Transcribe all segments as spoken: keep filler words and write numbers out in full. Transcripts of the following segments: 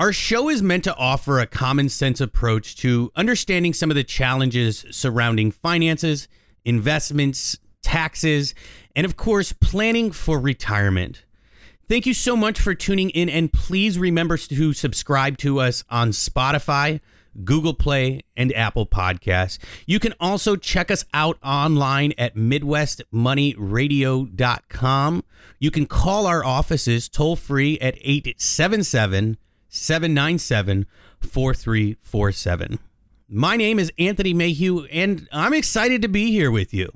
Our show is meant to offer a common sense approach to understanding some of the challenges surrounding finances, investments, taxes, and of course, planning for retirement. Thank you so much for tuning in, and please remember to subscribe to us on Spotify, Google Play, and Apple Podcasts. You can also check us out online at Midwest Money Radio dot com. You can call our offices toll-free at eight seven seven, seven nine seven, four three four seven. My name is Anthony Mayhew, and I'm excited to be here with you.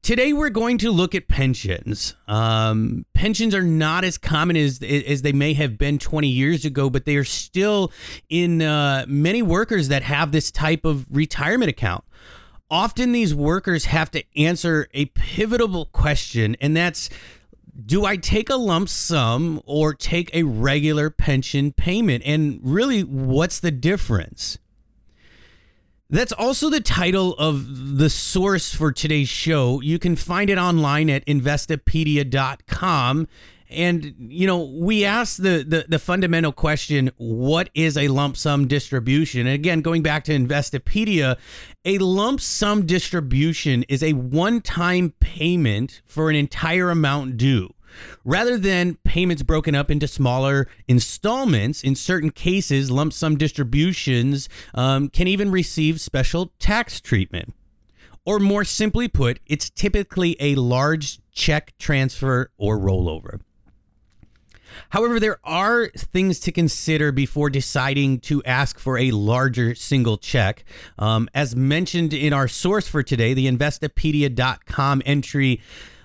Today, we're going to look at pensions. Um, pensions are not as common as as they may have been twenty years ago, but they are still in uh, many workers that have this type of retirement account. Often, these workers have to answer a pivotal question, and that's, do I take a lump sum or take a regular pension payment? And really, what's the difference? That's also the title of the source for today's show. You can find it online at Investopedia dot com. And, you know, we asked the, the, the fundamental question, what is a lump sum distribution? And again, going back to Investopedia, a lump sum distribution is a one-time payment for an entire amount due. Rather than payments broken up into smaller installments, in certain cases, lump sum distributions um, can even receive special tax treatment. Or more simply put, it's typically a large check transfer or rollover. However, there are things to consider before deciding to ask for a larger single check. Um, as mentioned in our source for today, the Investopedia dot com entry,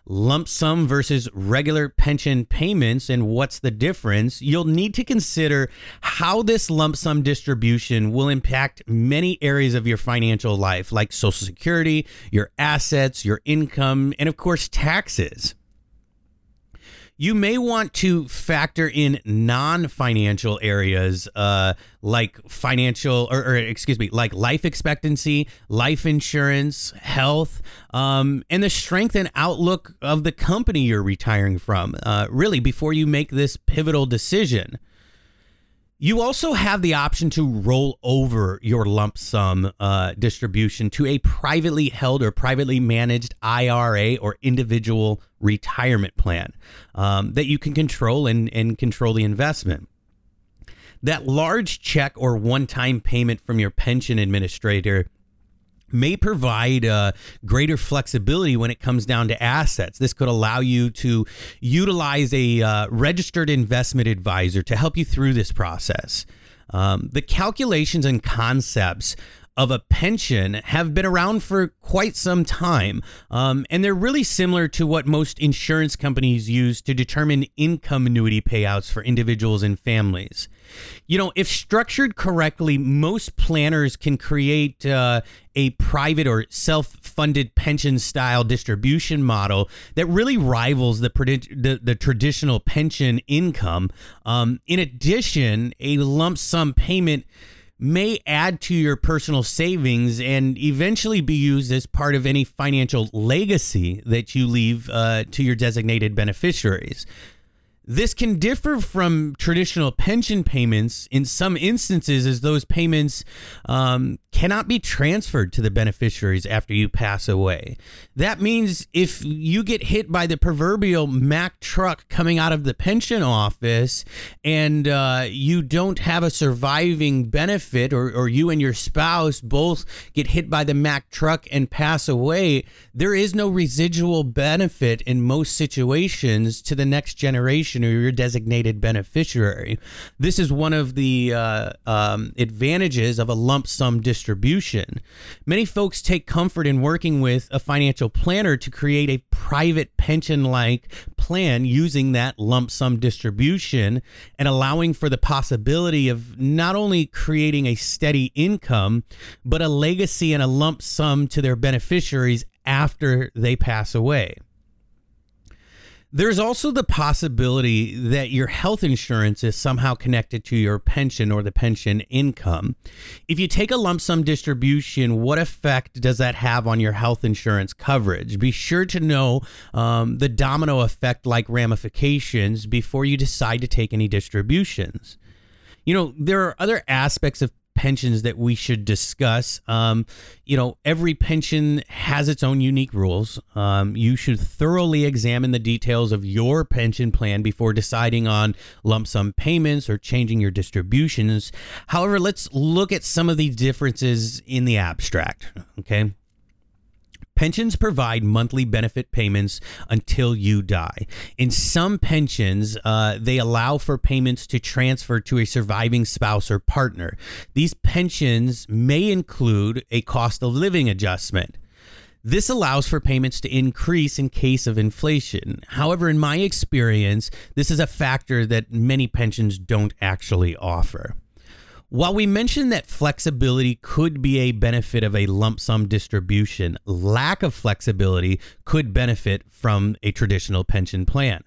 lump sum versus regular pension payments and what's the difference, you'll need to consider how this lump sum distribution will impact many areas of your financial life, like Social Security, your assets, your income, and of course, taxes. You may want to factor in non-financial areas uh, like financial or, or excuse me, like life expectancy, life insurance, health, um, and the strength and outlook of the company you're retiring from, uh, really, before you make this pivotal decision. You also have the option to roll over your lump sum uh, distribution to a privately held or privately managed I R A or individual retirement plan um, that you can control and, and control the investment. That large check or one-time payment from your pension administrator may provide uh, greater flexibility when it comes down to assets. This could allow you to utilize a uh, registered investment advisor to help you through this process. Um, the calculations and concepts of a pension have been around for quite some time, um, and they're really similar to what most insurance companies use to determine income annuity payouts for individuals and families. You know, if structured correctly, most planners can create uh, a private or self-funded pension-style distribution model that really rivals the the, the traditional pension income. Um, in addition, a lump sum payment may add to your personal savings and eventually be used as part of any financial legacy that you leave uh, to your designated beneficiaries. This can differ from traditional pension payments in some instances, as those payments um, cannot be transferred to the beneficiaries after you pass away. That means if you get hit by the proverbial Mack truck coming out of the pension office and uh, you don't have a surviving benefit, or, or you and your spouse both get hit by the Mack truck and pass away, there is no residual benefit in most situations to the next generation or your designated beneficiary. This is one of the uh, um, advantages of a lump sum distribution. Many folks take comfort in working with a financial planner to create a private pension-like plan using that lump sum distribution and allowing for the possibility of not only creating a steady income, but a legacy and a lump sum to their beneficiaries after they pass away. There's also the possibility that your health insurance is somehow connected to your pension or the pension income. If you take a lump sum distribution, what effect does that have on your health insurance coverage? Be sure to know um, the domino effect like ramifications before you decide to take any distributions. You know, there are other aspects of pensions that we should discuss. Um, you know, every pension has its own unique rules. Um, you should thoroughly examine the details of your pension plan before deciding on lump sum payments or changing your distributions. However, let's look at some of the differences in the abstract. Okay. Pensions provide monthly benefit payments until you die. In some pensions, uh, they allow for payments to transfer to a surviving spouse or partner. These pensions may include a cost of living adjustment. This allows for payments to increase in case of inflation. However, in my experience, this is a factor that many pensions don't actually offer. While we mentioned that flexibility could be a benefit of a lump sum distribution, lack of flexibility could benefit from a traditional pension plan.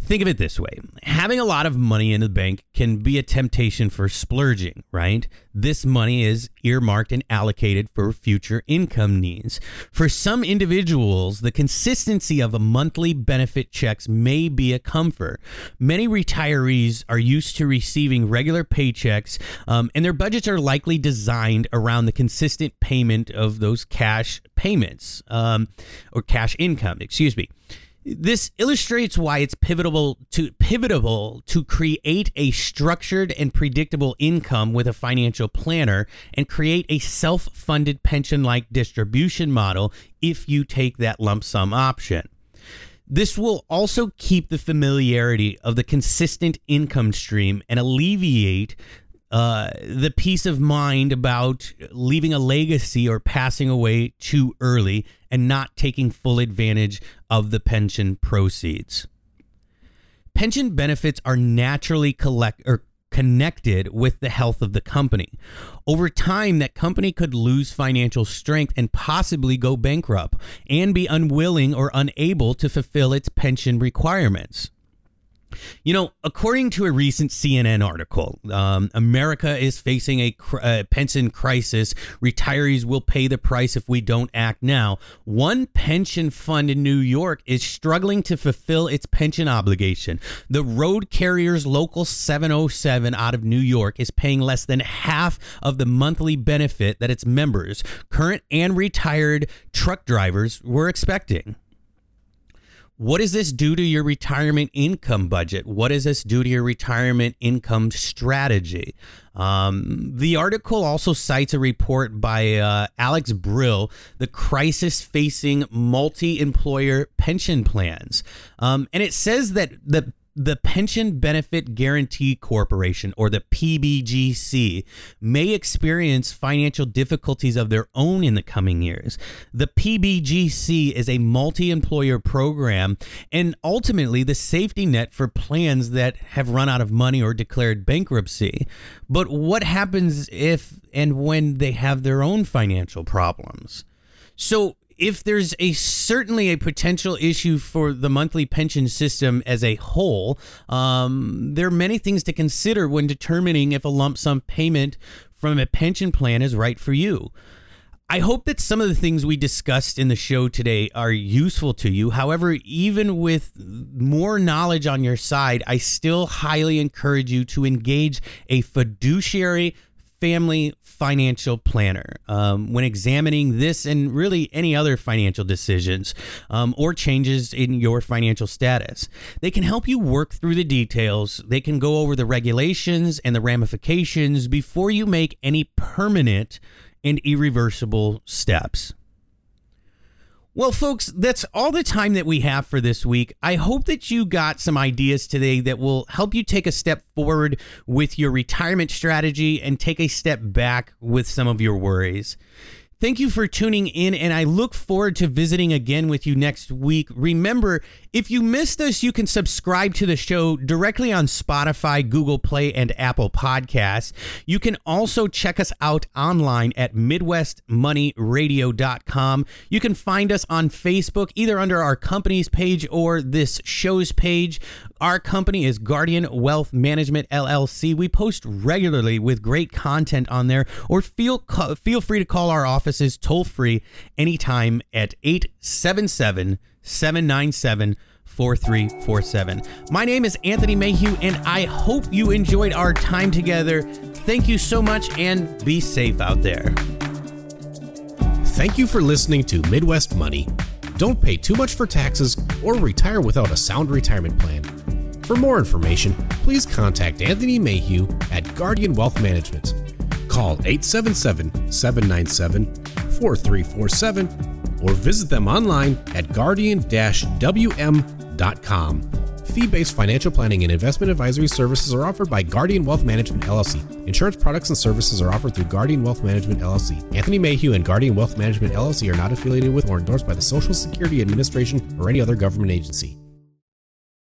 Think of it this way. Having a lot of money in the bank can be a temptation for splurging, right? This money is earmarked and allocated for future income needs. For some individuals, the consistency of a monthly benefit checks may be a comfort. Many retirees are used to receiving regular paychecks, um, and their budgets are likely designed around the consistent payment of those cash payments, um, or cash income, excuse me. This illustrates why it's pivotal to pivotal to create a structured and predictable income with a financial planner and create a self-funded pension-like distribution model if you take that lump sum option. This will also keep the familiarity of the consistent income stream and alleviate uh, the peace of mind about leaving a legacy or passing away too early and not taking full advantage of the pension proceeds. Pension benefits are naturally collect or connected with the health of the company. Over time, that company could lose financial strength and possibly go bankrupt and be unwilling or unable to fulfill its pension requirements. You know, according to a recent C N N article, um, America is facing a cr- uh, pension crisis. Retirees will pay the price if we don't act now. One pension fund in New York is struggling to fulfill its pension obligation. The Road Carriers local seven oh seven out of New York is paying less than half of the monthly benefit that its members, current and retired truck drivers, were expecting. What does this do to your retirement income budget? What does this do to your retirement income strategy? Um, the article also cites a report by uh, Alex Brill, The Crisis Facing Multi-Employer Pension Plans. Um, and it says that the The Pension Benefit Guarantee Corporation, or the P B G C, may experience financial difficulties of their own in the coming years. The P B G C is a multi-employer program and ultimately the safety net for plans that have run out of money or declared bankruptcy. But what happens if and when they have their own financial problems? So, if there's a certainly a potential issue for the monthly pension system as a whole, um, there are many things to consider when determining if a lump sum payment from a pension plan is right for you. I hope that some of the things we discussed in the show today are useful to you. However, even with more knowledge on your side, I still highly encourage you to engage a fiduciary family financial planner um, when examining this and really any other financial decisions um, or changes in your financial status. They can help you work through the details. They can go over the regulations and the ramifications before you make any permanent and irreversible steps. Well, folks, that's all the time that we have for this week. I hope that you got some ideas today that will help you take a step forward with your retirement strategy and take a step back with some of your worries. Thank you for tuning in, and I look forward to visiting again with you next week. Remember, if you missed us, you can subscribe to the show directly on Spotify, Google Play, and Apple Podcasts. You can also check us out online at Midwest Money Radio dot com. You can find us on Facebook, either under our company's page or this show's page. Our company is Guardian Wealth Management, L L C. We post regularly with great content on there, or feel feel free to call our offices toll-free anytime at eight seven seven, seven nine seven, four three four seven. My name is Anthony Mayhew, and I hope you enjoyed our time together. Thank you so much, and be safe out there. Thank you for listening to Midwest Money. Don't pay too much for taxes or retire without a sound retirement plan. For more information, please contact Anthony Mayhew at Guardian Wealth Management. Call eight seven seven, seven nine seven, four three four seven or visit them online at guardian dash w m dot com. Fee-based financial planning and investment advisory services are offered by Guardian Wealth Management, L L C. Insurance products and services are offered through Guardian Wealth Management, L L C. Anthony Mayhew and Guardian Wealth Management, L L C are not affiliated with or endorsed by the Social Security Administration or any other government agency.